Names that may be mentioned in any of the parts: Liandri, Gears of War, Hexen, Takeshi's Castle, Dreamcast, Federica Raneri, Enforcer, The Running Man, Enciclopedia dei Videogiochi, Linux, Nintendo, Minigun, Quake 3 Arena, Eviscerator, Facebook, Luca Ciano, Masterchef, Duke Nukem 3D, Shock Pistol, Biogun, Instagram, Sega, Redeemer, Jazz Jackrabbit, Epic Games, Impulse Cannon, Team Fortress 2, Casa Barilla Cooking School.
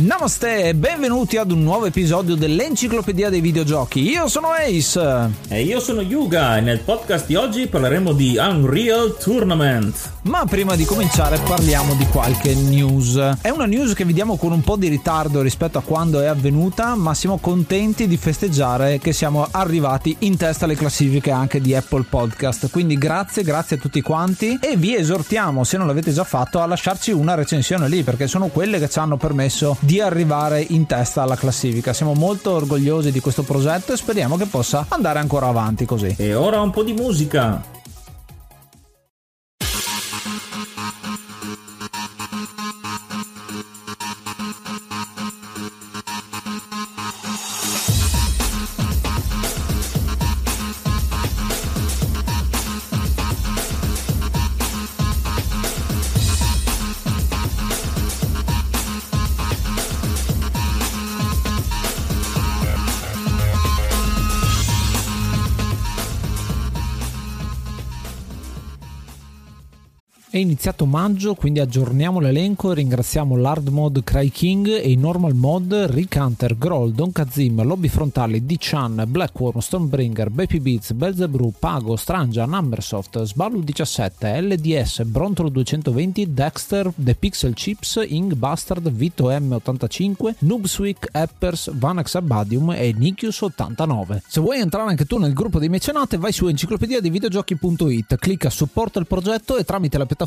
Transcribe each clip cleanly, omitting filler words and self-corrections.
Namaste e benvenuti ad un nuovo episodio dell'Enciclopedia dei Videogiochi. Io sono Ace. E io sono Yuga e nel podcast di oggi parleremo di Unreal Tournament. Ma prima di cominciare parliamo di qualche news. È una news che vi diamo con un po' di ritardo rispetto a quando è avvenuta, ma siamo contenti di festeggiare che siamo arrivati in testa alle classifiche anche di Apple Podcast. Quindi grazie a tutti quanti e vi esortiamo, se non l'avete già fatto, a lasciarci una recensione lì, perché sono quelle che ci hanno permesso di arrivare in testa alla classifica. Siamo molto orgogliosi di questo progetto e speriamo che possa andare ancora avanti così. E ora un po' di musica. È iniziato maggio, quindi aggiorniamo l'elenco e ringraziamo l'Hard Mod Cry King e i Normal Mod Rick Hunter, Groll, Don Kazim, Lobby Frontali, D-Chan, Blackworm, Stonebringer, Baby Beats, Belzebrew, Pago, Strangia, Numbersoft, Sbalu17, LDS, Brontolo 220, Dexter, The Pixel Chips, Ink Bastard, Vito M85, Noobswick, Appers, Vanax Abadium e Nikius89. Se vuoi entrare anche tu nel gruppo dei mecenate, vai su enciclopediadeivideogiochi.it, clicca supporta il progetto e tramite la piattaforma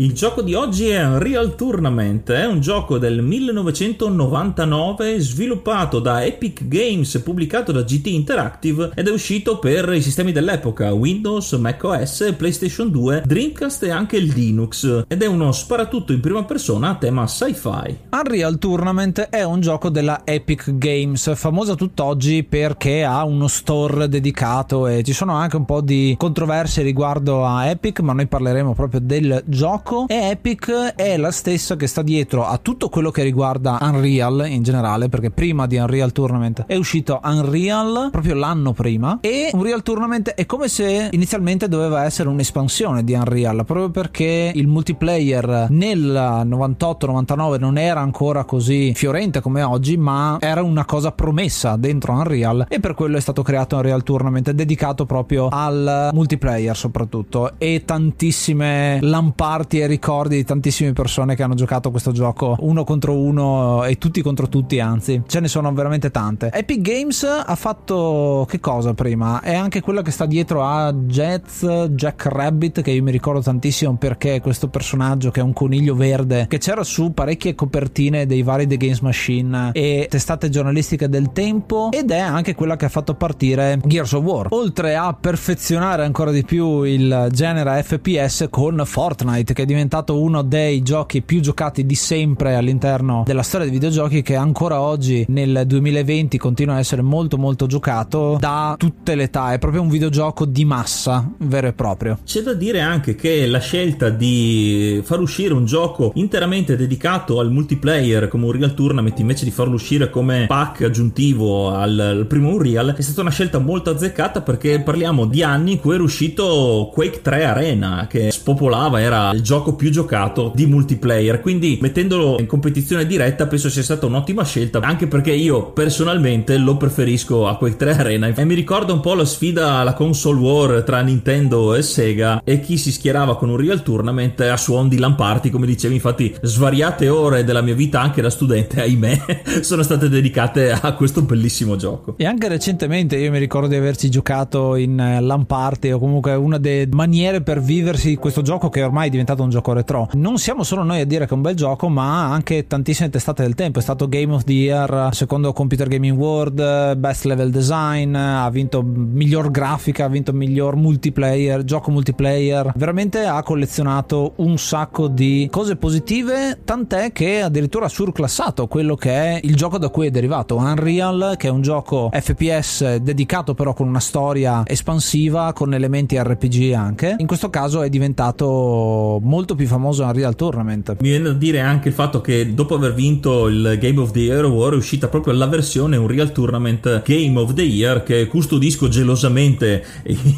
Il gioco di oggi è Unreal Tournament, è un gioco del 1999 sviluppato da Epic Games, pubblicato da GT Interactive ed è uscito per i sistemi dell'epoca Windows, macOS, PlayStation 2, Dreamcast e anche Linux ed è uno sparatutto in prima persona a tema sci-fi. Unreal Tournament è un gioco della Epic Games, famosa tutt'oggi perché ha uno store dedicato e ci sono anche un po' di controversie riguardo a Epic, ma noi parleremo proprio del gioco. E Epic è la stessa che sta dietro a tutto quello che riguarda Unreal in generale, perché prima di Unreal Tournament è uscito Unreal proprio l'anno prima e Unreal Tournament è come se inizialmente doveva essere un'espansione di Unreal, proprio perché il multiplayer nel 98-99 non era ancora così fiorente come oggi, ma era una cosa promessa dentro Unreal e per quello è stato creato Unreal Tournament, dedicato proprio al multiplayer soprattutto, e tantissime lamparti e ricordi di tantissime persone che hanno giocato questo gioco uno contro uno e tutti contro tutti, anzi ce ne sono veramente tante. Epic Games ha fatto che cosa prima? È anche quella che sta dietro a Jazz Jackrabbit, che io mi ricordo tantissimo perché questo personaggio che è un coniglio verde che c'era su parecchie copertine dei vari The Games Machine e testate giornalistiche del tempo, ed è anche quella che ha fatto partire Gears of War, oltre a perfezionare ancora di più il genere FPS con Fortnite, che è diventato uno dei giochi più giocati di sempre all'interno della storia dei videogiochi, che ancora oggi nel 2020 continua a essere molto giocato da tutte le età. È proprio un videogioco di massa vero e proprio. C'è da dire anche che la scelta di far uscire un gioco interamente dedicato al multiplayer come Unreal Tournament invece di farlo uscire come pack aggiuntivo al primo Unreal è stata una scelta molto azzeccata, perché parliamo di anni in cui era uscito Quake 3 Arena, che spopolava, era il gioco gioco più giocato di multiplayer, quindi mettendolo in competizione diretta penso sia stata un'ottima scelta, anche perché io personalmente lo preferisco a Quake 3 Arena e mi ricorda un po' la sfida alla console war tra Nintendo e Sega e chi si schierava con Unreal Tournament a suon di LAN Party, come dicevi. Infatti svariate ore della mia vita, anche da studente ahimè, sono state dedicate a questo bellissimo gioco. E anche recentemente io mi ricordo di averci giocato in LAN Party, o comunque una delle maniere per viversi questo gioco che ormai è diventato un gioco retro. Non siamo solo noi a dire che è un bel gioco, ma anche tantissime testate del tempo. È stato Game of the Year secondo Computer Gaming World, Best Level Design, ha vinto miglior grafica, ha vinto miglior multiplayer, gioco multiplayer. Veramente ha collezionato un sacco di cose positive, tant'è che addirittura ha surclassato quello che è il gioco da cui è derivato, Unreal, che è un gioco FPS dedicato però con una storia espansiva, con elementi RPG anche. In questo caso è diventato molto più famoso Unreal Tournament. Mi viene da dire anche il fatto che dopo aver vinto il Game of the Year Award è uscita proprio la versione Unreal Tournament Game of the Year, che custodisco gelosamente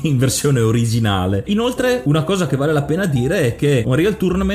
in versione originale. Inoltre una cosa che vale la pena dire è che Unreal Tournament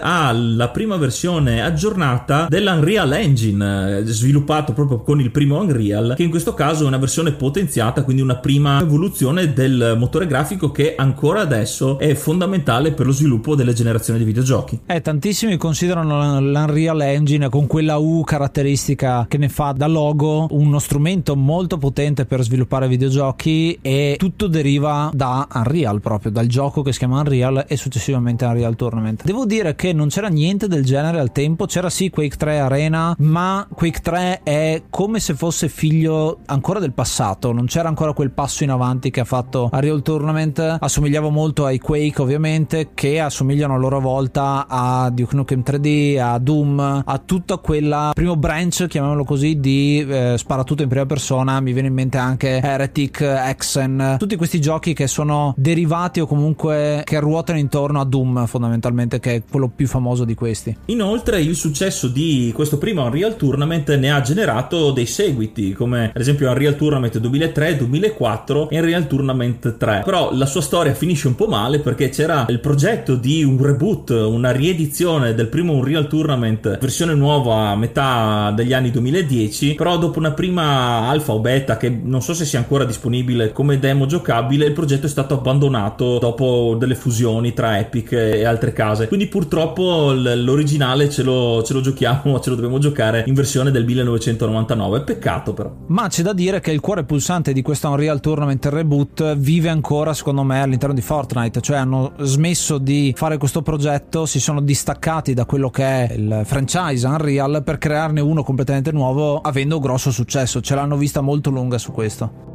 ha la prima versione aggiornata dell'Unreal Engine, sviluppato proprio con il primo Unreal, che in questo caso è una versione potenziata, quindi una prima evoluzione del motore grafico che ancora adesso è fondamentale per lo sviluppo delle generazioni di videogiochi. Tantissimi considerano l'Unreal Engine, con quella U caratteristica che ne fa da logo, uno strumento molto potente per sviluppare videogiochi, e tutto deriva da Unreal, proprio dal gioco che si chiama Unreal e successivamente Unreal Tournament. Devo dire che non c'era niente del genere al tempo, c'era sì Quake 3 Arena, ma Quake 3 è come se fosse figlio ancora del passato, non c'era ancora quel passo in avanti che ha fatto Unreal Tournament. Assomigliava molto ai Quake ovviamente, che assomigliano a loro volta a Duke Nukem 3D, a Doom, a tutta quella primo branch, chiamiamolo così, di sparatutto in prima persona. Mi viene in mente anche Heretic, Hexen, tutti questi giochi che sono derivati o comunque che ruotano intorno a Doom fondamentalmente, che è quello più famoso di questi. Inoltre il successo di questo primo Unreal Tournament ne ha generato dei seguiti, come ad esempio Unreal Tournament 2003, 2004 e Unreal Tournament 3, però la sua storia finisce un po' male perché c'era il progetto di un reboot, una riedizione del primo Unreal Tournament versione nuova a metà degli anni 2010, però dopo una prima alfa o beta che non so se sia ancora disponibile come demo giocabile, il progetto è stato abbandonato dopo delle fusioni tra Epic e altre case, quindi purtroppo l'originale ce lo giochiamo, ce lo dobbiamo giocare in versione del 1999, peccato però. Ma c'è da dire che il cuore pulsante di questo Unreal Tournament reboot vive ancora secondo me all'interno di Fortnite, cioè hanno smesso di fare questo progetto, si sono distaccati da quello che è il franchise Unreal per crearne uno completamente nuovo, avendo grosso successo, ce l'hanno vista molto lunga su questo.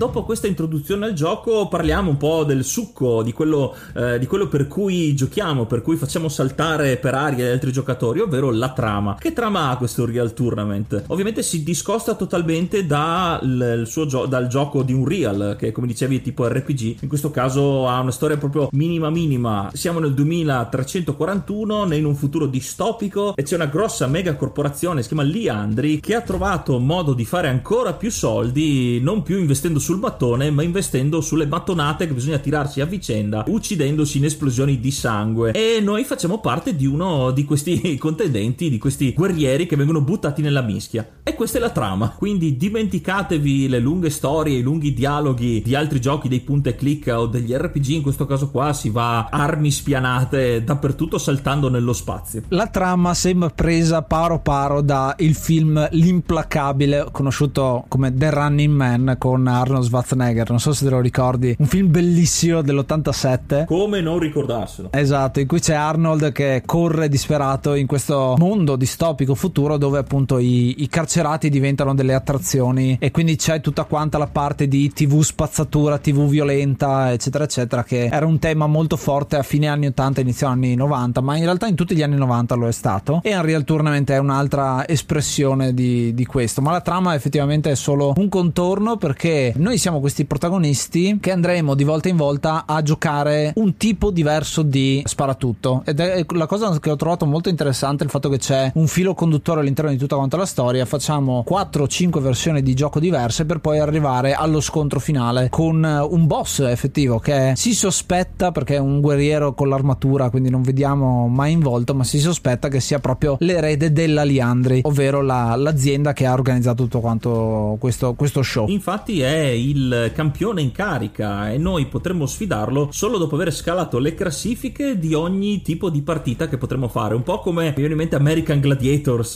Dopo questa introduzione al gioco parliamo un po' del succo, di quello per cui giochiamo, per cui facciamo saltare per aria gli altri giocatori, ovvero la trama. Che trama ha questo Unreal Tournament? Ovviamente si discosta totalmente dal gioco di Unreal, che come dicevi è tipo RPG, in questo caso ha una storia proprio minima. Siamo nel 2341, in un futuro distopico, e c'è una grossa mega corporazione, si chiama Liandri, che ha trovato modo di fare ancora più soldi, non più investendo su sul mattone, ma investendo sulle mattonate che bisogna tirarsi a vicenda, uccidendosi in esplosioni di sangue. E noi facciamo parte di uno di questi contendenti, di questi guerrieri che vengono buttati nella mischia. E questa è la trama. Quindi dimenticatevi le lunghe storie, i lunghi dialoghi di altri giochi, dei punta e clicca o degli RPG. In questo caso qua si va armi spianate dappertutto, saltando nello spazio. La trama sembra presa paro paro da il film L'Implacabile, conosciuto come The Running Man, con Arnold Schwarzenegger, non so se te lo ricordi, un film bellissimo dell'87. Come non ricordarselo? Esatto, in cui c'è Arnold che corre disperato in questo mondo distopico futuro dove appunto i carcerati diventano delle attrazioni, e quindi c'è tutta quanta la parte di TV spazzatura, TV violenta, eccetera eccetera, che era un tema molto forte a fine anni 80 inizio anni 90, ma in realtà in tutti gli anni 90 lo è stato, e Unreal Tournament è un'altra espressione di questo. Ma la trama effettivamente è solo un contorno, perché noi siamo questi protagonisti che andremo di volta in volta a giocare un tipo diverso di sparatutto, ed è la cosa che ho trovato molto interessante, il fatto che c'è un filo conduttore all'interno di tutta quanta la storia. Facciamo 4 o 5 versioni di gioco diverse per poi arrivare allo scontro finale con un boss effettivo che si sospetta, perché è un guerriero con l'armatura quindi non vediamo mai in volto, ma si sospetta che sia proprio l'erede della Liandri, ovvero l'azienda che ha organizzato tutto quanto questo show. Infatti è il campione in carica e noi potremmo sfidarlo solo dopo aver scalato le classifiche di ogni tipo di partita che potremmo fare, un po' come mi viene in mente American Gladiators,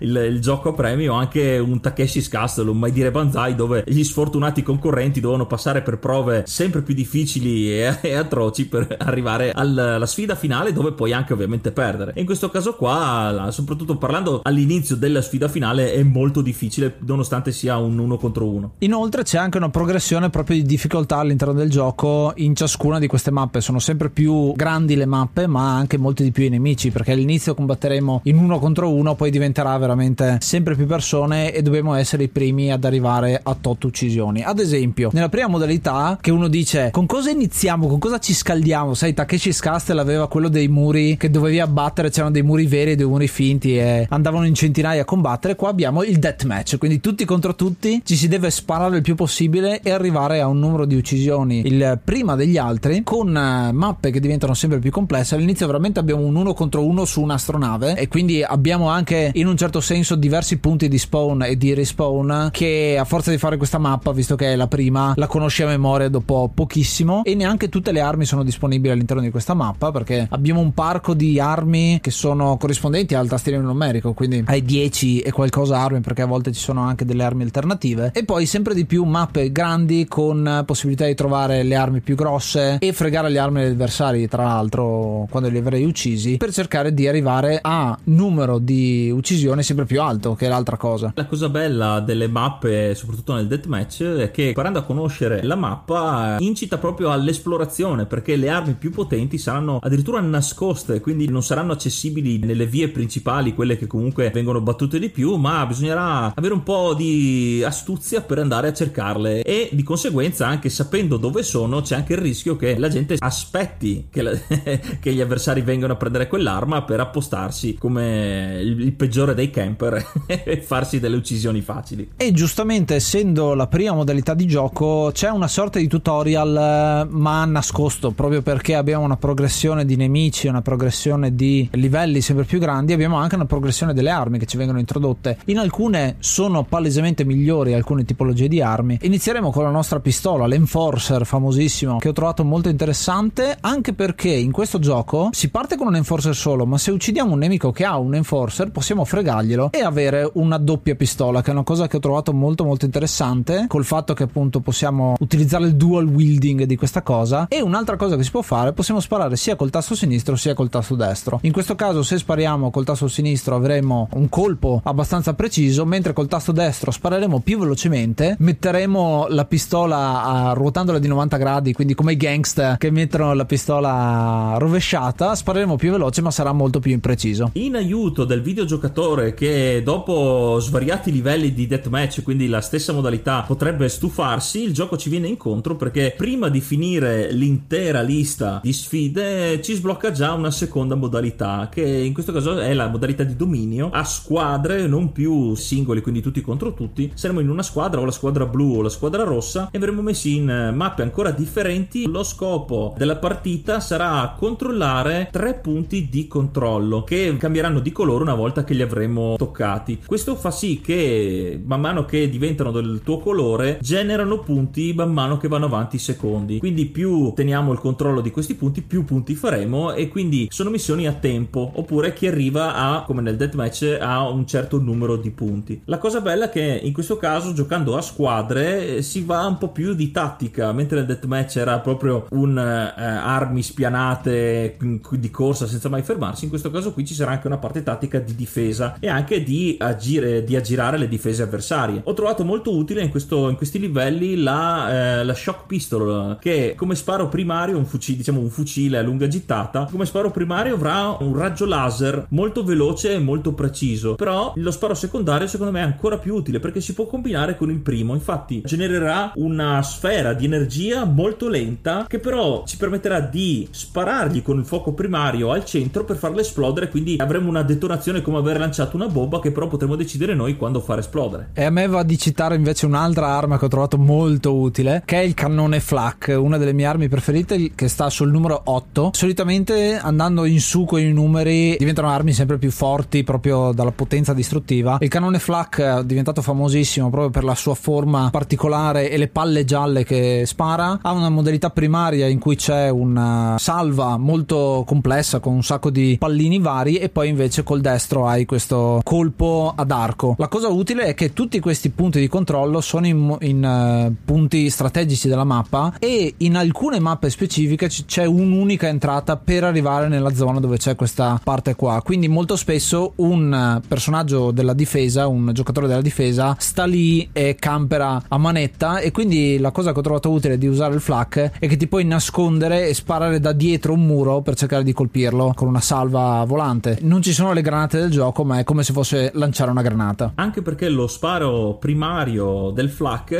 il gioco a premio, anche un Takeshi's Castle, un Mai Dire Banzai, dove gli sfortunati concorrenti dovevano passare per prove sempre più difficili e atroci per arrivare alla sfida finale, dove puoi anche ovviamente perdere. E in questo caso qua, soprattutto parlando all'inizio della sfida finale, è molto difficile nonostante sia un 1 contro 1. Inoltre c'è anche una progressione proprio di difficoltà all'interno del gioco in ciascuna di queste mappe. Sono sempre più grandi le mappe, ma anche molti di più i nemici, perché all'inizio combatteremo in 1 contro 1, poi diventerà veramente sempre più persone e dobbiamo essere i primi ad arrivare a tot uccisioni. Ad esempio nella prima modalità, che uno dice con cosa iniziamo, con cosa ci scaldiamo, sai, Takeshi's Castle aveva quello dei muri che dovevi abbattere, c'erano dei muri veri e dei muri finti e andavano in centinaia a combattere. Qua abbiamo il deathmatch, quindi tutti contro tutti, ci si deve sparare il più possibile e arrivare a un numero di uccisioni il prima degli altri, con mappe che diventano sempre più complesse. All'inizio veramente abbiamo un 1 contro 1 su un'astronave, e quindi abbiamo anche in un certo senso diversi punti di spawn e di respawn, che a forza di fare questa mappa, visto che è la prima, la conosci a memoria dopo pochissimo, e neanche tutte le armi sono disponibili all'interno di questa mappa, perché abbiamo un parco di armi che sono corrispondenti al tastiere numerico, quindi hai 10 e qualcosa armi, perché a volte ci sono anche delle armi alternative, e poi sempre di più mappe grandi con possibilità di trovare le armi più grosse e fregare le armi degli avversari, tra l'altro, quando li avrei uccisi, per cercare di arrivare a numero di uccisioni sempre più alto, che è l'altra cosa. La cosa bella delle mappe, soprattutto nel deathmatch, è che imparando a conoscere la mappa incita proprio all'esplorazione, perché le armi più potenti saranno addirittura nascoste, quindi non saranno accessibili nelle vie principali, quelle che comunque vengono battute di più, ma bisognerà avere un po' di astuzia per andare a cercarle, e di conseguenza, anche sapendo dove sono, c'è anche il rischio che la gente aspetti che gli avversari vengano a prendere quell'arma per appostarsi come il peggiore dei camper e farsi delle uccisioni facili. E giustamente, essendo la prima modalità di gioco, c'è una sorta di tutorial ma nascosto, proprio perché abbiamo una progressione di nemici, una progressione di livelli sempre più grandi, abbiamo anche una progressione delle armi che ci vengono introdotte. In alcune sono palesemente migliori alcune tipologie di armi. Inizieremo con la nostra pistola, l'Enforcer famosissimo, che ho trovato molto interessante, anche perché in questo gioco si parte con un Enforcer solo, ma se uccidiamo un nemico che ha un Enforcer possiamo fregarglielo e avere una doppia pistola, che è una cosa che ho trovato molto molto interessante, col fatto che appunto possiamo utilizzare il dual wielding di questa cosa. E un'altra cosa che si può fare, possiamo sparare sia col tasto sinistro sia col tasto destro. In questo caso, se spariamo col tasto sinistro avremo un colpo abbastanza preciso, mentre col tasto destro spareremo più velocemente, metteremo la pistola ruotandola di 90 gradi, quindi come i gangster che mettono la pistola rovesciata, spareremo più veloce ma sarà molto più impreciso. In aiuto del videogiocatore che dopo svariati livelli di deathmatch, quindi la stessa modalità, potrebbe stufarsi, il gioco ci viene incontro, perché prima di finire l'intera lista di sfide ci sblocca già una seconda modalità, che in questo caso è la modalità di dominio a squadre, non più singoli, quindi tutti contro tutti. Saremo in una squadra, o la squadra blu o la squadra rossa, e verremo messi in mappe ancora differenti. Lo scopo della partita sarà controllare 3 punti di controllo che cambieranno di colore una volta che li avremo toccati. Questo fa sì che man mano che diventano del tuo colore generano punti man mano che vanno avanti i secondi, quindi più teniamo il controllo di questi punti più punti faremo, e quindi sono missioni a tempo oppure chi arriva a, come nel deathmatch, a un certo numero di punti. La cosa bella è che in questo caso giocando a squadre si va un po' più di tattica, mentre nel deathmatch era proprio un armi spianate di corsa senza mai fermarsi, in questo caso qui ci sarà anche una parte tattica di difesa e anche di aggirare le difese avversarie. Ho trovato molto utile in questi livelli la Shock Pistol, che come sparo primario, un fucile a lunga gittata, come sparo primario avrà un raggio laser molto veloce e molto preciso, però lo sparo secondario secondo me è ancora più utile perché si può combinare con il primo. Infatti genererà una sfera di energia molto lenta che però ci permetterà di sparargli con il fuoco primario al centro per farlo esplodere, quindi avremo una detonazione come aver lanciato una bomba, che però potremo decidere noi quando far esplodere. E a me va di citare invece un'altra arma che ho trovato molto utile, che è il cannone Flak, una delle mie armi preferite, che sta sul numero 8. Solitamente andando in su con i numeri diventano armi sempre più forti proprio dalla potenza distruttiva. Il cannone Flak è diventato famosissimo proprio per la sua forma particolare e le palle gialle che spara. Ha una modalità primaria in cui c'è una salva molto complessa con un sacco di pallini vari, e poi invece col destro hai questo colpo ad arco. La cosa utile è che tutti questi punti di controllo sono in punti strategici della mappa, e in alcune mappe specifiche c'è un'unica entrata per arrivare nella zona dove c'è questa parte qua, quindi molto spesso un personaggio della difesa, un giocatore della difesa sta lì e campera a manetta, e quindi la cosa che ho trovato utile di usare il flak è che ti puoi nascondere e sparare da dietro un muro per cercare di colpirlo con una salva volante. Non ci sono le granate del gioco, ma è come se fosse lanciare una granata, anche perché lo sparo primario del flak,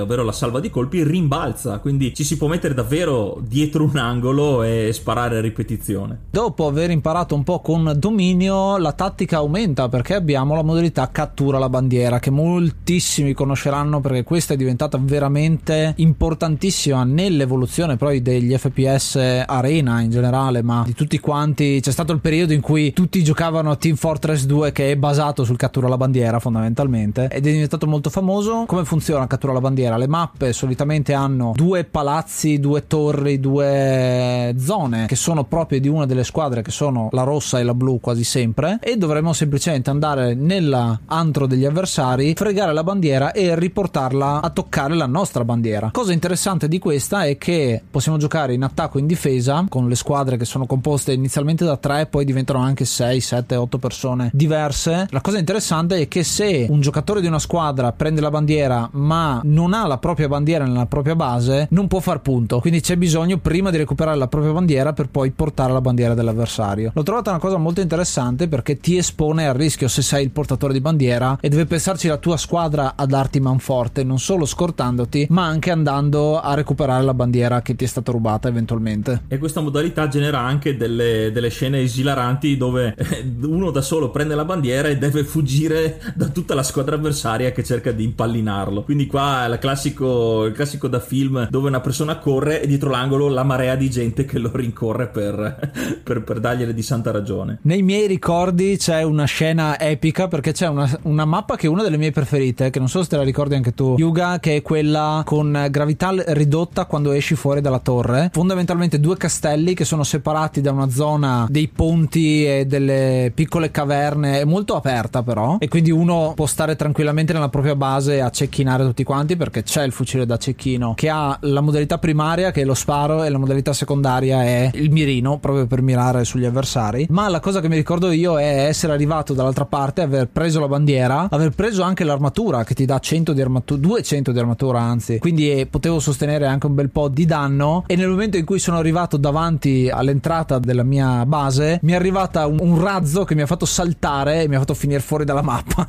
ovvero la salva di colpi, rimbalza, quindi ci si può mettere davvero dietro un angolo e sparare a ripetizione. Dopo aver imparato un po' con dominio, la tattica aumenta perché abbiamo la modalità cattura la bandiera, che moltissimi conosceranno perché questa è diventata veramente importantissima nell'evoluzione poi degli FPS Arena in generale, ma di tutti quanti. C'è stato il periodo in cui tutti giocavano a Team Fortress 2, che è basato sul cattura la bandiera fondamentalmente, ed è diventato molto famoso. Come funziona cattura la bandiera? Le mappe solitamente hanno 2 palazzi, 2 torri, 2 zone che sono proprie di una delle squadre, che sono la rossa e la blu quasi sempre, e dovremo semplicemente andare nell'antro degli avversari, fregare la bandiera e riportarla a toccare la nostra bandiera. Cosa interessante di questa è che possiamo giocare in attacco e in difesa con le squadre che sono composte inizialmente da 3, poi diventano anche 6, 7, 8 persone diverse. La cosa interessante è che se un giocatore di una squadra prende la bandiera ma non ha la propria bandiera nella propria base, non può far punto, quindi c'è bisogno prima di recuperare la propria bandiera per poi portare la bandiera dell'avversario. L'ho trovata una cosa molto interessante perché ti espone al rischio se sei il portatore di bandiera, e deve pensarci la tua squadra a darti manforte, non solo scortandoti ma anche andando a recuperare la bandiera che ti è stata rubata eventualmente. E questa modalità genera anche delle scene esilaranti dove uno da solo prende la bandiera e deve fuggire da tutta la squadra avversaria che cerca di impallinarlo, quindi qua è il classico da film dove una persona corre e dietro l'angolo la marea di gente che lo rincorre per dargliele di santa ragione. Nei miei ricordi c'è una scena epica perché c'è una mappa che è una delle mie preferite, che non so se te la ricordi anche tu Yuga, che è quella con gravità ridotta quando esci fuori dalla torre. Fondamentalmente 2 castelli che sono separati da una zona dei ponti e delle piccole caverne, è molto aperta però, e quindi uno può stare tranquillamente nella propria base a cecchinare tutti quanti, perché c'è il fucile da cecchino che ha la modalità primaria che è lo sparo e la modalità secondaria è il mirino, proprio per mirare sugli avversari. Ma la cosa che mi ricordo io è essere arrivato dall'altra parte, aver preso la bandiera, aver preso anche l'armatura che ti dà 100 di armatura, 200 di armatura anzi, quindi potevo sostenere anche un bel po' di danno, e nel momento in cui sono arrivato davanti all'entrata della mia base mi è arrivata un razzo che mi ha fatto saltare e mi ha fatto finire fuori dalla mappa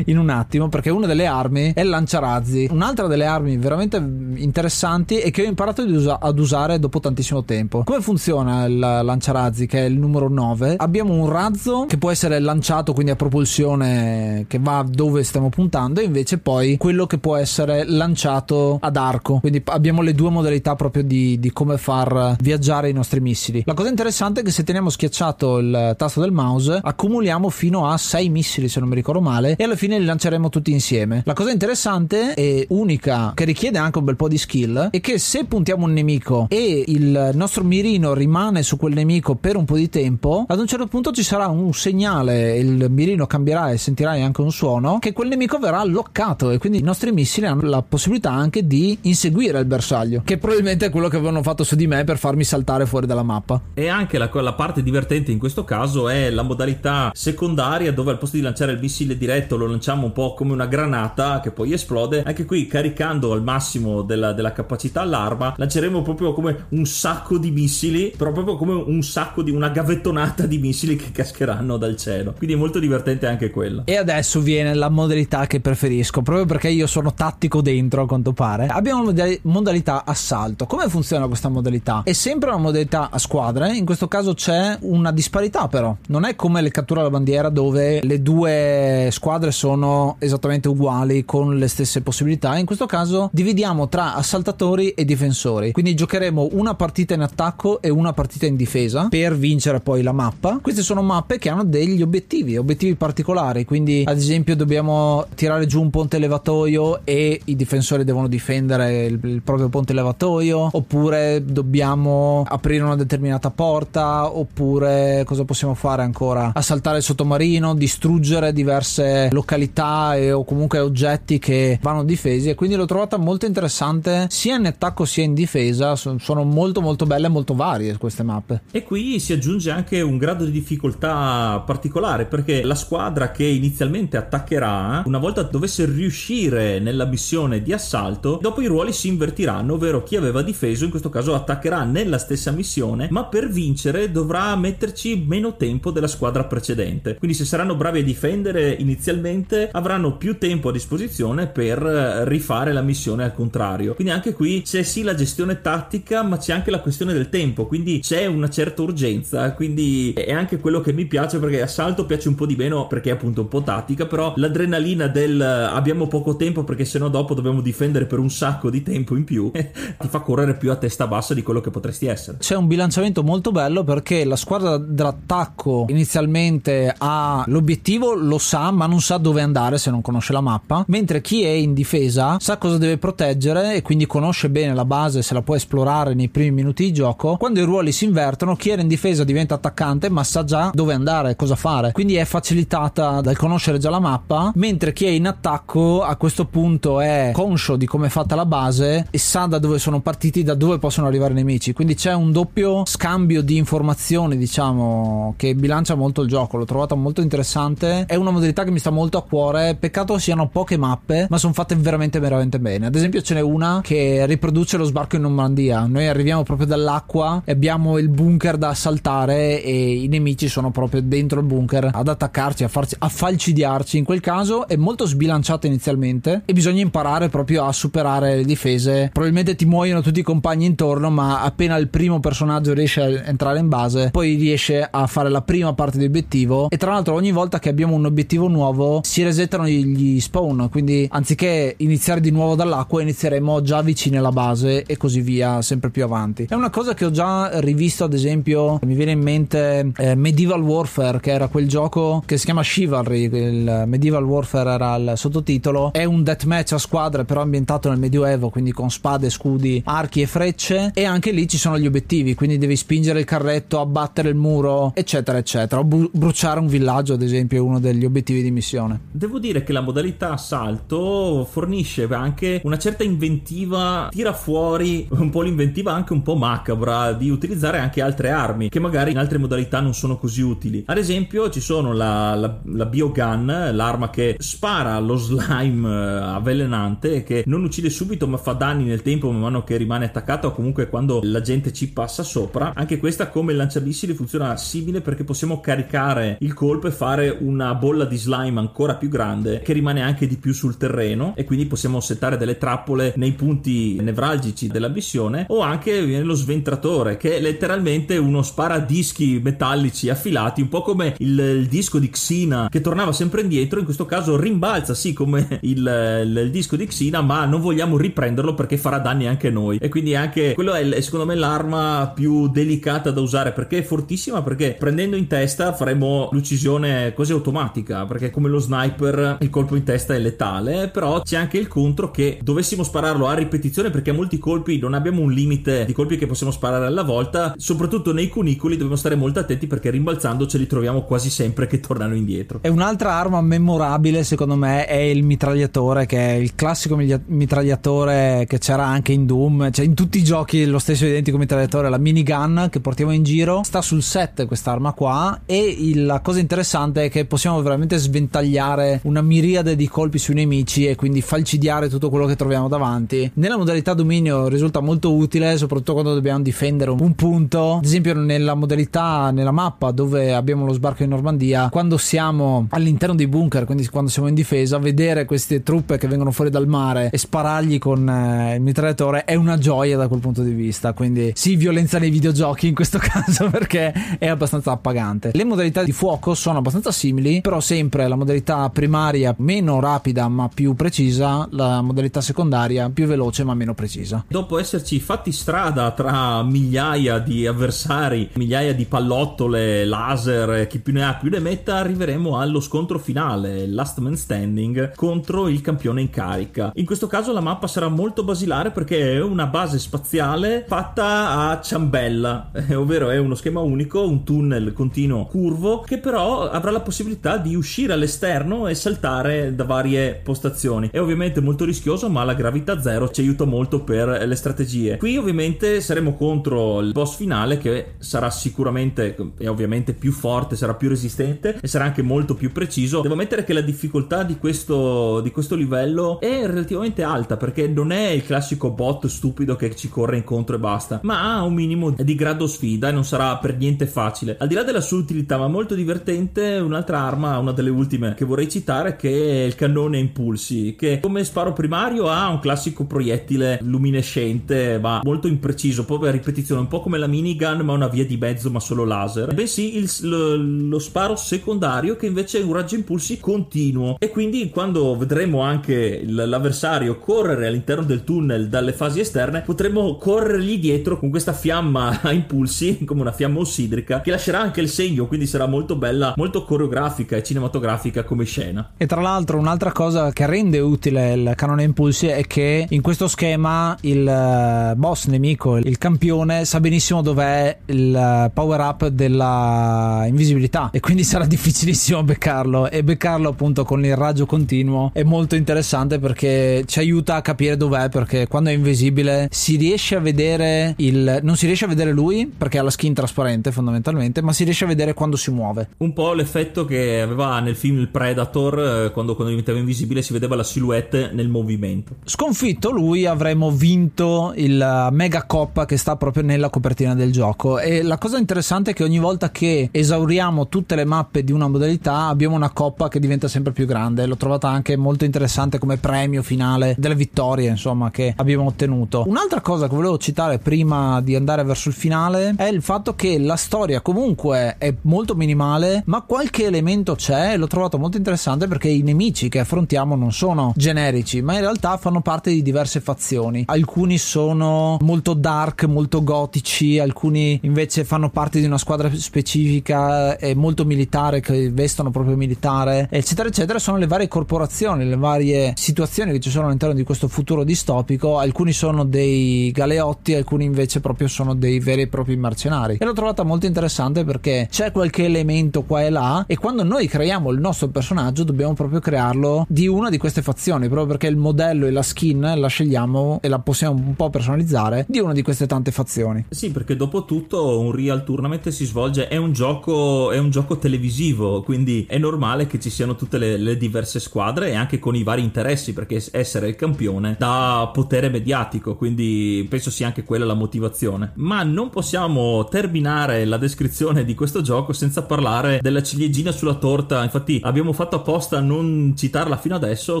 in un attimo, perché una delle armi è il lanciarazzi, un'altra delle armi veramente interessanti e che ho imparato ad usare dopo tantissimo tempo. Come funziona il lanciarazzi, che è il numero 9? Abbiamo un razzo che può essere lanciato, quindi a propulsione, che va dove stiamo puntando, e invece poi quello che può essere lanciato ad arco, quindi abbiamo le due modalità proprio di come far viaggiare i nostri missili. La cosa interessante è che se teniamo schiacciato il tasto del mouse accumuliamo fino a 6 missili, se non mi ricordo male, e alla fine li lanceremo tutti insieme. La cosa interessante e unica, che richiede anche un bel po' di skill, è che se puntiamo un nemico e il nostro mirino rimane su quel nemico per un po' di tempo, ad un certo punto ci sarà un segnale, il mirino cambierà e sentirai anche un suono, che quel nemico verrà loccato, e quindi i nostri missili hanno la possibilità anche di inseguire il bersaglio, che probabilmente è quello che avevano fatto su di me per farmi saltare fuori dalla mappa. E anche la parte divertente in questo caso è la modalità secondaria, dove al posto di lanciare il missile diretto lo lanciamo un po' come una granata che poi esplode. Anche qui, caricando al massimo della capacità l'arma, lanceremo proprio come un sacco di missili, però proprio come un sacco di una gavettonata di missili che cascheranno dal cielo, quindi è molto divertente anche quello. E adesso viene la modalità che preferisco, proprio perché io sono tattico dentro, a quanto pare. Abbiamo la modalità assalto. Come funziona questa modalità? È sempre una modalità a squadre, in questo caso c'è una disparità, però non è come le catture alla bandiera, dove le due squadre sono esattamente uguali con le stesse possibilità. In questo caso dividiamo tra assaltatori e difensori, quindi giocheremo una partita in attacco e una partita in difesa per vincere poi la mappa. Queste sono mappe che hanno degli obiettivi particolari, quindi ad esempio dobbiamo tirare giù un ponte levatoio e i difensori devono difendere il proprio ponte levatoio, oppure dobbiamo aprire una determinata porta, oppure cosa possiamo fare ancora? Assaltare il sottomarino, distruggere diverse località o comunque oggetti che vanno difesi, e quindi l'ho trovata molto interessante sia in attacco sia in difesa. Sono molto molto belle e molto varie queste mappe. E qui si aggiunge anche un grado di difficoltà particolare, perché la squadra che inizialmente attaccherà, una volta dovesse riuscire nella missione di assalto, dopo i ruoli si invertiranno, ovvero chi aveva difeso in questo caso attaccherà nella stessa missione, ma per vincere dovrà metterci meno tempo della squadra precedente. Quindi se saranno bravi a difendere inizialmente avranno più tempo a disposizione per rifare la missione al contrario. Quindi anche qui c'è sì la gestione tattica, ma c'è anche la questione del tempo, quindi c'è una certa urgenza, quindi è anche quello che mi piace, perché assalto piace un po' di meno perché è appunto un po' tattica, però l'adrenalina del abbiamo poco tempo perché sennò dopo dobbiamo difendere per un sacco di tempo in più ti fa correre più a testa bassa di quello che potresti essere. C'è un bilanciamento molto bello, perché la squadra d'attacco inizialmente ha l'obiettivo, lo sa, ma non sa dove andare se non conosce la mappa, mentre chi è in difesa sa cosa deve proteggere e quindi conosce bene la base, se la può esplorare nei primi minuti di gioco. Quando i ruoli si invertono, chi era in difesa diventa attaccante, ma sa già dove andare, cosa fare, quindi è facilitata dal conoscere già la mappa, mentre chi è in attacco a questo punto è conscio di come è fatta la base e sa da dove sono partiti, da dove possono arrivare i nemici, quindi c'è un doppio scambio di informazioni, diciamo, che bilancia molto il gioco. L'ho trovata molto interessante, è una modalità che mi sta molto a cuore. Peccato siano poche mappe, ma sono fatte veramente veramente bene. Ad esempio ce n'è una che riproduce lo sbarco in Normandia, noi arriviamo proprio dall'acqua e abbiamo il bunker da assaltare e i nemici sono proprio dentro il bunker ad attaccarci, a falcidiarci. In quel caso è molto sbilanciata inizialmente e bisogna imparare proprio a superare le difese. Probabilmente ti muoiono tutti i compagni intorno, ma appena il primo personaggio riesce a entrare in base, poi riesce a fare la prima parte di obiettivo. E tra l'altro ogni volta che abbiamo un obiettivo nuovo si resettano gli spawn, quindi anziché iniziare di nuovo dall'acqua inizieremo già vicini alla base e così via, sempre più avanti. È una cosa che ho già rivisto, ad esempio mi viene in mente Medieval Warfare, che era quel gioco che si chiama Chivalry, il Medieval Warfare era il sottotitolo. È un deathmatch a squadre però ambientato nel medioevo, quindi con spade, scudi, archi e frecce, e anche lì ci sono gli obiettivi, quindi devi spingere il carretto, abbattere il muro, eccetera eccetera, o bruciare un villaggio ad esempio è uno degli obiettivi di missione. Devo dire che la modalità assalto fornisce anche una certa inventiva, tira fuori un po' l'inventiva anche un po' macabra di utilizzare anche altre armi che magari in altre modalità non sono così utili. Ad esempio ci sono la Biogun, l'arma che spara lo slime avvelenante, che non uccide subito ma fa danni nel tempo man mano che rimane attaccata, o comunque quando la gente ci passa sopra. Anche questa, come il lanciamissili, funziona simile, perché possiamo caricare il colpo e fare una bolla di slime ancora più grande che rimane anche di più sul terreno, e quindi possiamo settare delle trappole nei punti nevralgici della missione. O anche viene lo sventratore, che è letteralmente uno sparadischi metallici affilati, un po' come il disco di Xena che tornava sempre indietro. In questo caso rimbalza sì come il il disco di Xina, ma non vogliamo riprenderlo perché farà danni anche noi. E quindi anche quello è secondo me l'arma più delicata da usare, perché è fortissima, perché prendendo in testa faremo l'uccisione quasi automatica, perché come lo sniper il colpo in testa è letale, però c'è anche il contro che dovessimo spararlo a ripetizione, perché a molti colpi non abbiamo un limite di colpi che possiamo sparare alla volta, soprattutto nei cunicoli dobbiamo stare molto attenti perché rimbalzando ce li troviamo quasi sempre che tornano indietro. E un'altra arma memorabile secondo me è il mitragliatore, che è il classico mitragliatore che c'era anche in Doom, cioè in tutti i giochi lo stesso identico mitragliatore, la minigun che portiamo in giro, sta sul 7 quest'arma qua, e la cosa interessante è che possiamo veramente sventagliare una miriade di colpi sui nemici e quindi falcidiare tutto quello che troviamo davanti. Nella modalità dominio risulta molto utile, soprattutto quando dobbiamo difendere un punto, ad esempio nella modalità, nella mappa dove abbiamo lo sbarco in Normandia, quando siamo all'interno dei bunker, quindi quando siamo in difesa, vedere queste truppe che vengono fuori dal mare e sparargli con il mitragliatore è una gioia da quel punto di vista. Quindi sì, violenza nei videogiochi in questo caso, perché è abbastanza appagante. Le modalità di fuoco sono abbastanza simili, però sempre la modalità primaria meno rapida ma più precisa, la modalità secondaria più veloce ma meno precisa. Dopo esserci fatti strada tra migliaia di avversari, migliaia di pallottole, laser, chi più ne ha più ne metta, arriveremo allo scontro finale, Last Man Standing contro il campione in carica. In questo caso la mappa sarà molto basilare perché è una base spaziale fatta a ciambella, ovvero è uno schema unico, un tunnel continuo curvo che però avrà la possibilità di uscire all'esterno e saltare da varie postazioni. È ovviamente molto rischioso, ma la gravità zero ci aiuta molto per le strategie. Qui ovviamente saremo contro il boss finale, che sarà sicuramente e ovviamente più forte, sarà più resistente e sarà anche molto più preciso. Devo ammettere che la difficoltà di questo livello è relativamente alta, perché non è il classico bot stupido che ci corre incontro e basta, ma ha un minimo di grado sfida e non sarà per niente facile. Al di là della sua utilità, ma molto divertente, un'altra arma, una delle ultime che vorrei citare, che è il cannone impulsi, che come sparo primario ha un classico proiettile luminescente ma molto impreciso, proprio a ripetizione, un po' come la minigun ma una via di mezzo ma solo laser. Bensì lo sparo secondario, che invece è un raggio impulsi continuo, e quindi quando vedremo anche l'avversario correre all'interno del tunnel dalle fasi esterne, potremo corrergli dietro con questa fiamma a impulsi, come una fiamma ossidrica, che lascerà anche il segno, quindi sarà molto bella, molto coreografica e cinematografica come scena. E tra l'altro un'altra cosa che rende utile il cannone impulsi è che in questo schema il boss nemico, il campione, sa benissimo dov'è il power up della invisibilità, e quindi sarà difficilissimo beccarlo, e beccarlo appunto con il raggio continuo è molto interessante perché ci aiuta a capire dov'è, perché quando è invisibile si riesce a vedere non si riesce a vedere lui perché ha la skin trasparente fondamentalmente, ma si riesce a vedere quando si muove. Un po' l'effetto che aveva nel film il Predator, quando diventava invisibile si vedeva la silhouette nel movimento. Sconfitto lui avremo vinto il mega coppa che sta proprio nella copertina del gioco, e la cosa interessante è che ogni volta che esauriamo tutte le mappe di una modalità abbiamo una coppa che diventa sempre più grande. L'ho trovata anche molto interessante come premio finale delle vittorie insomma che abbiamo ottenuto. Un'altra cosa che volevo citare prima di andare verso il finale è il fatto che la storia comunque è molto minimale, ma qualche elemento c'è, e l'ho trovato molto interessante perché i nemici che affrontiamo non sono generici, ma in realtà fanno parte di diverse fazioni. Alcuni sono molto dark, molto gotici, alcuni invece fanno parte di una squadra specifica e molto militare, che vestono proprio militare, eccetera eccetera. Sono le varie corporazioni, le varie situazioni che ci sono all'interno di questo futuro distopico. Alcuni sono dei galeotti, alcuni invece proprio sono dei veri e propri mercenari, e l'ho trovata molto interessante perché c'è qualche elemento qua e là, e quando noi creiamo il nostro personaggio dobbiamo proprio crearlo di una di queste fazioni, proprio perché il modello e la skin la scegliamo e la possiamo un po' personalizzare di una di queste tante fazioni. Sì, perché dopo tutto Unreal Tournament si svolge, è un gioco televisivo, quindi è normale che ci siano tutte le diverse squadre, e anche con i vari interessi, perché essere il campione dà potere mediatico, quindi penso sia anche quella la motivazione. Ma non possiamo terminare la descrizione di questo gioco senza parlare della ciliegina sulla torta. Infatti abbiamo fatto apposta a non citarla fino adesso,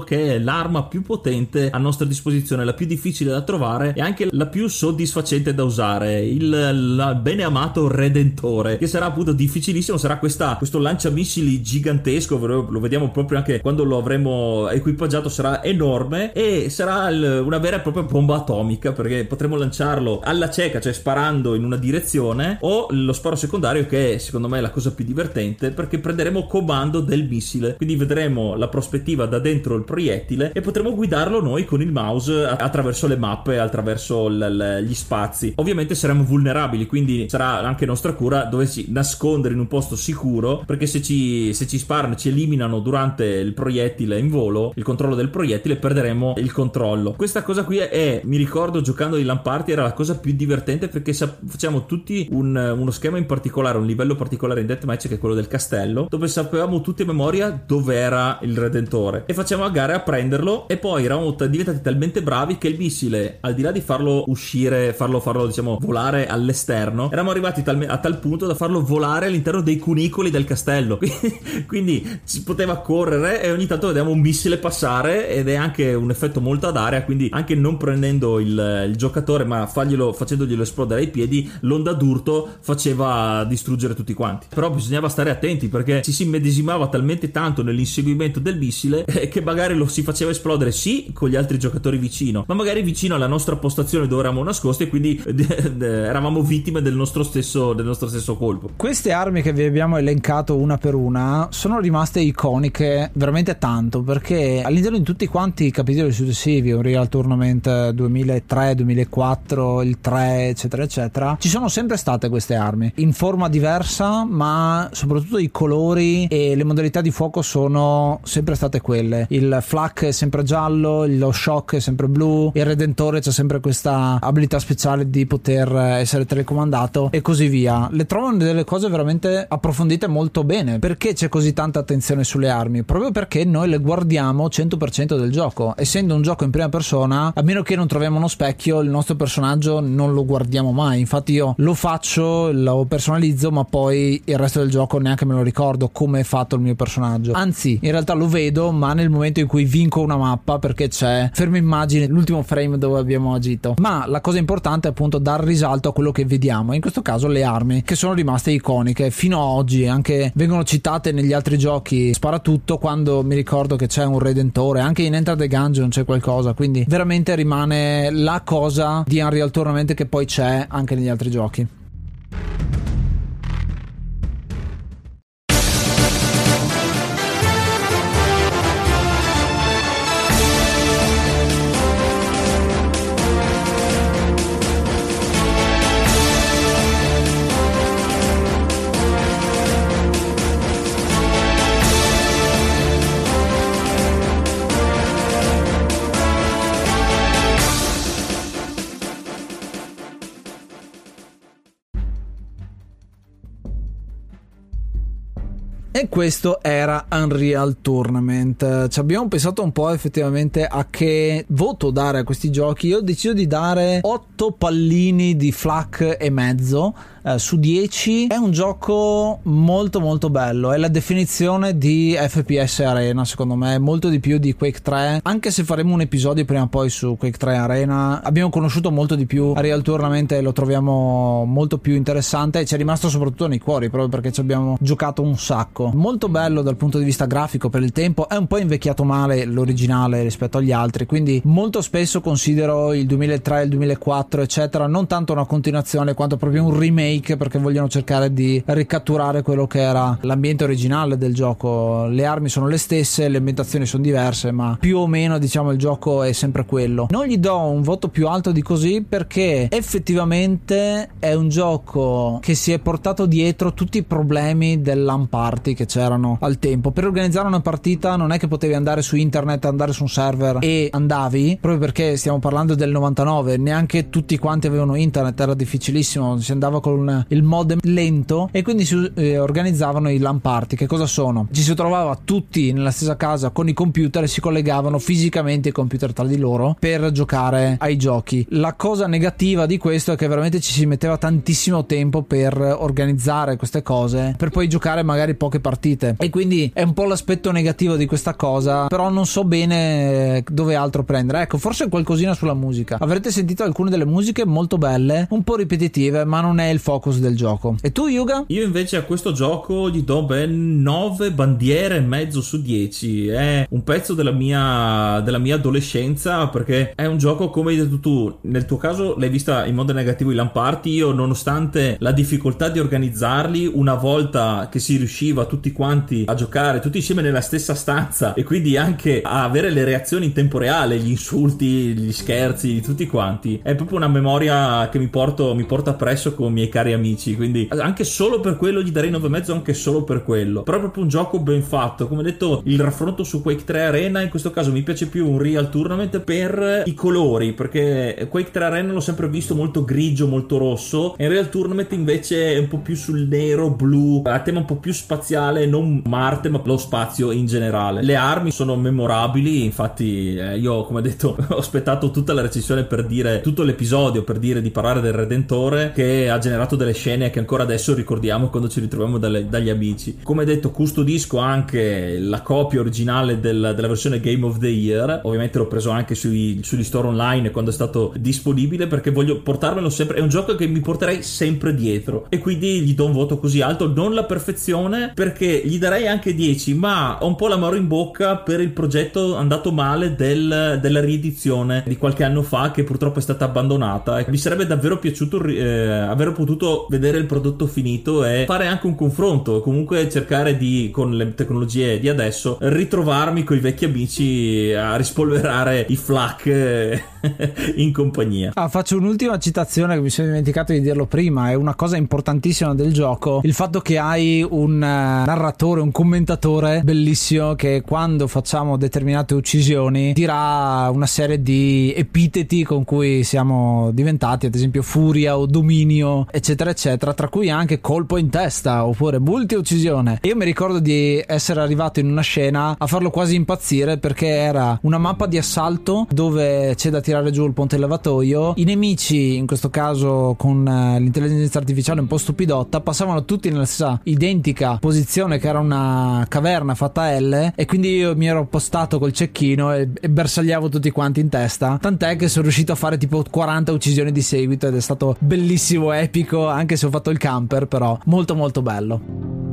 che è l'arma più potente a nostra disposizione, la più difficile da trovare e anche la più soddisfacente da usare, il bene amato Redentore, che sarà appunto difficilissimo. Sarà questo lanciamissili gigantesco, lo vediamo proprio anche quando lo avremo equipato equipaggiato sarà enorme e sarà una vera e propria bomba atomica, perché potremo lanciarlo alla cieca, cioè sparando in una direzione, o lo sparo secondario, che secondo me è la cosa più divertente, perché prenderemo comando del missile, quindi vedremo la prospettiva da dentro il proiettile e potremo guidarlo noi con il mouse attraverso le mappe, attraverso gli spazi. Ovviamente saremo vulnerabili, quindi sarà anche nostra cura doverci nascondere in un posto sicuro, perché se ci sparano, ci eliminano durante il proiettile in volo, il controllo del proiettile, perderemo il controllo. Questa cosa qui mi ricordo giocando di LAN Party, era la cosa più divertente, perché facciamo tutti uno schema in particolare, un livello particolare in deathmatch, che è quello del castello, dove sapevamo tutti a memoria dove era il redentore e facciamo a gare a prenderlo, e poi eravamo diventati talmente bravi che il missile, al di là di farlo uscire, farlo diciamo volare all'esterno, eravamo arrivati a tal punto da farlo volare all'interno dei cunicoli del castello quindi si poteva correre e ogni tanto vediamo un missile passare, ed è anche un effetto molto ad area, quindi anche non prendendo il giocatore, ma facendoglielo esplodere ai piedi, l'onda d'urto faceva distruggere tutti quanti. Però bisognava stare attenti, perché ci si immedesimava talmente tanto nell'inseguimento del missile che magari lo si faceva esplodere sì con gli altri giocatori vicino, ma magari vicino alla nostra postazione dove eravamo nascosti, e quindi eravamo vittime del nostro stesso colpo. Queste armi che vi abbiamo elencato una per una sono rimaste iconiche veramente tanto, perché all'interno di tutti quanti i capitoli successivi, Unreal Tournament 2003, 2004, il 3, eccetera eccetera, ci sono sempre state queste armi in forma diversa, ma soprattutto i colori e le modalità di fuoco sono sempre state quelle. Il flak è sempre giallo, lo shock è sempre blu, il redentore c'è sempre questa abilità speciale di poter essere telecomandato e così via. Le trovano delle cose veramente approfondite molto bene. Perché c'è così tanta attenzione sulle armi? Proprio perché noi le guardiamo 100% del gioco. Essendo un gioco in prima persona, a meno che non troviamo uno specchio, il nostro personaggio non lo guardiamo mai. Infatti io lo faccio, lo personalizzo, ma poi il resto del gioco neanche me lo ricordo come è fatto il mio personaggio. Anzi, in realtà lo vedo, ma nel momento in cui vinco una mappa, perché c'è ferma immagine, l'ultimo frame dove abbiamo agito. Ma la cosa importante è appunto dar risalto a quello che vediamo, in questo caso le armi, che sono rimaste iconiche fino a oggi, anche vengono citate negli altri giochi. Sparatutto, quando mi ricordo che c'è un redentore, anche in Enter the Gungeon c'è qualcosa, quindi veramente rimane la cosa di Unreal Tournament che poi c'è anche negli altri giochi. E questo era Unreal Tournament. Ci abbiamo pensato un po' effettivamente a che voto dare a questi giochi. Io ho deciso di dare 8 pallini di flak e mezzo su 10. È un gioco molto molto bello, è la definizione di FPS Arena, secondo me, molto di più di Quake 3, anche se faremo un episodio prima o poi su Quake 3 Arena. Abbiamo conosciuto molto di più Unreal Tournament e lo troviamo molto più interessante, e ci è rimasto soprattutto nei cuori proprio perché ci abbiamo giocato un sacco. Molto bello dal punto di vista grafico per il tempo, è un po' invecchiato male l'originale rispetto agli altri, quindi molto spesso considero il 2003, il 2004 eccetera non tanto una continuazione quanto proprio un remake, perché vogliono cercare di ricatturare quello che era l'ambiente originale del gioco. Le armi sono le stesse, le ambientazioni sono diverse, ma più o meno diciamo il gioco è sempre quello. Non gli do un voto più alto di così, perché effettivamente è un gioco che si è portato dietro tutti i problemi del LAN Party che c'erano al tempo. Per organizzare una partita non è che potevi andare su internet, andare su un server e andavi, proprio perché stiamo parlando del 99, neanche tutti quanti avevano internet, era difficilissimo, si andava con il modem lento, e quindi si organizzavano i LAN party. Che cosa sono? Ci si trovava tutti nella stessa casa con i computer e si collegavano fisicamente i computer tra di loro per giocare ai giochi. La cosa negativa di questo è che veramente ci si metteva tantissimo tempo per organizzare queste cose, per poi giocare magari poche partite, e quindi è un po' l'aspetto negativo di questa cosa, però non so bene dove altro prendere. Ecco, forse qualcosina sulla musica. Avrete sentito alcune delle musiche molto belle, un po' ripetitive, ma non è il focus del gioco. E tu, Yuga? Io invece a questo gioco gli do ben 9 bandiere e mezzo su 10. È un pezzo della mia adolescenza, perché è un gioco, come hai detto tu, nel tuo caso l'hai vista in modo negativo i LAN Party. Io, nonostante la difficoltà di organizzarli, una volta che si riusciva tutti quanti a giocare tutti insieme nella stessa stanza, e quindi anche a avere le reazioni in tempo reale, gli insulti, gli scherzi, tutti quanti, è proprio una memoria che mi porto appresso con i miei cari amici. Quindi anche solo per quello gli darei 9,5, anche solo per quello. Però è proprio un gioco ben fatto. Come detto, il raffronto su Quake 3 Arena, in questo caso mi piace più Unreal Tournament per i colori, perché Quake 3 Arena l'ho sempre visto molto grigio, molto rosso, e Unreal Tournament invece è un po' più sul nero, blu, a tema un po' più spaziale, non Marte ma lo spazio in generale. Le armi sono memorabili, infatti io, come detto, ho aspettato tutta la recensione per dire, tutto l'episodio per dire, di parlare del Redentore, che ha generato delle scene che ancora adesso ricordiamo quando ci ritroviamo dagli amici. Come detto, custodisco anche la copia originale della versione Game of the Year, ovviamente l'ho preso anche sugli store online quando è stato disponibile, perché voglio portarmelo sempre. È un gioco che mi porterei sempre dietro, e quindi gli do un voto così alto, non la perfezione, perché gli darei anche 10, ma ho un po' l'amaro in bocca per il progetto andato male della riedizione di qualche anno fa, che purtroppo è stata abbandonata, e mi sarebbe davvero piaciuto aver potuto vedere il prodotto finito e fare anche un confronto, comunque cercare di, con le tecnologie di adesso, ritrovarmi con i vecchi amici a rispolverare i Flak in compagnia. Faccio un'ultima citazione che mi sono dimenticato di dirlo prima, è una cosa importantissima del gioco, il fatto che hai un narratore, un commentatore bellissimo, che quando facciamo determinate uccisioni dirà una serie di epiteti con cui siamo diventati, ad esempio furia o dominio eccetera eccetera, tra cui anche colpo in testa oppure multi uccisione. Io mi ricordo di essere arrivato in una scena a farlo quasi impazzire, perché era una mappa di assalto dove c'è da tirare giù il ponte levatoio, i nemici, in questo caso con l'intelligenza artificiale un po' stupidotta, passavano tutti nella stessa identica posizione, che era una caverna fatta a L, e quindi io mi ero postato col cecchino e bersagliavo tutti quanti in testa, tant'è che sono riuscito a fare tipo 40 uccisioni di seguito, ed è stato bellissimo, epico, anche se ho fatto il camper, però molto molto bello.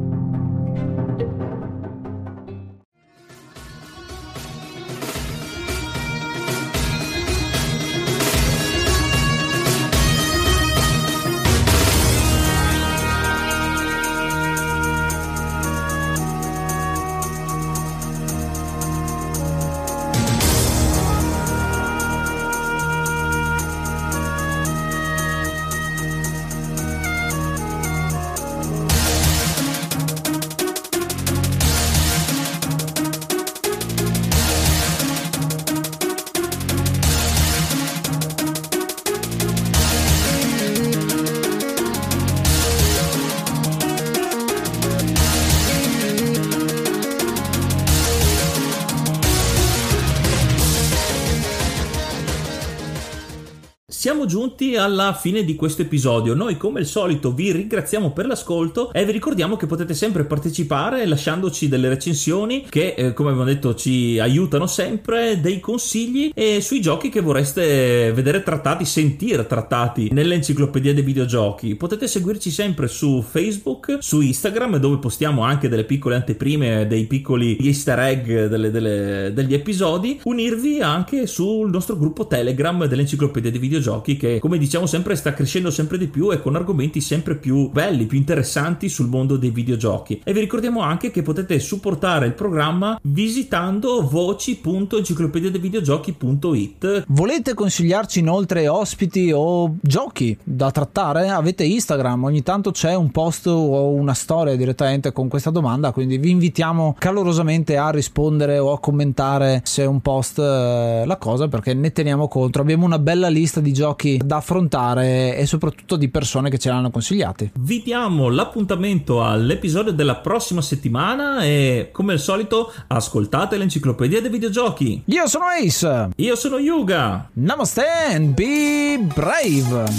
Siamo giunti alla fine di questo episodio. Noi, come al solito, vi ringraziamo per l'ascolto e vi ricordiamo che potete sempre partecipare lasciandoci delle recensioni che, come abbiamo detto, ci aiutano sempre, dei consigli e sui giochi che vorreste vedere trattati, sentire trattati nell'enciclopedia dei videogiochi. Potete seguirci sempre su Facebook, su Instagram, dove postiamo anche delle piccole anteprime, dei piccoli easter egg degli episodi, unirvi anche sul nostro gruppo Telegram dell'enciclopedia dei videogiochi, che, come diciamo sempre, sta crescendo sempre di più e con argomenti sempre più belli, più interessanti sul mondo dei videogiochi. E vi ricordiamo anche che potete supportare il programma visitando voci.enciclopediadeivideogiochi.it. Volete consigliarci inoltre ospiti o giochi da trattare? Avete Instagram, ogni tanto c'è un post o una storia direttamente con questa domanda, quindi vi invitiamo calorosamente a rispondere o a commentare se è un post la cosa, perché ne teniamo conto. Abbiamo una bella lista di giochi da affrontare e soprattutto di persone che ce l'hanno consigliati. Vi diamo l'appuntamento all'episodio della prossima settimana e come al solito ascoltate l'Enciclopedia dei Videogiochi. Io sono Ace. Io sono Yuga. Namaste and be brave.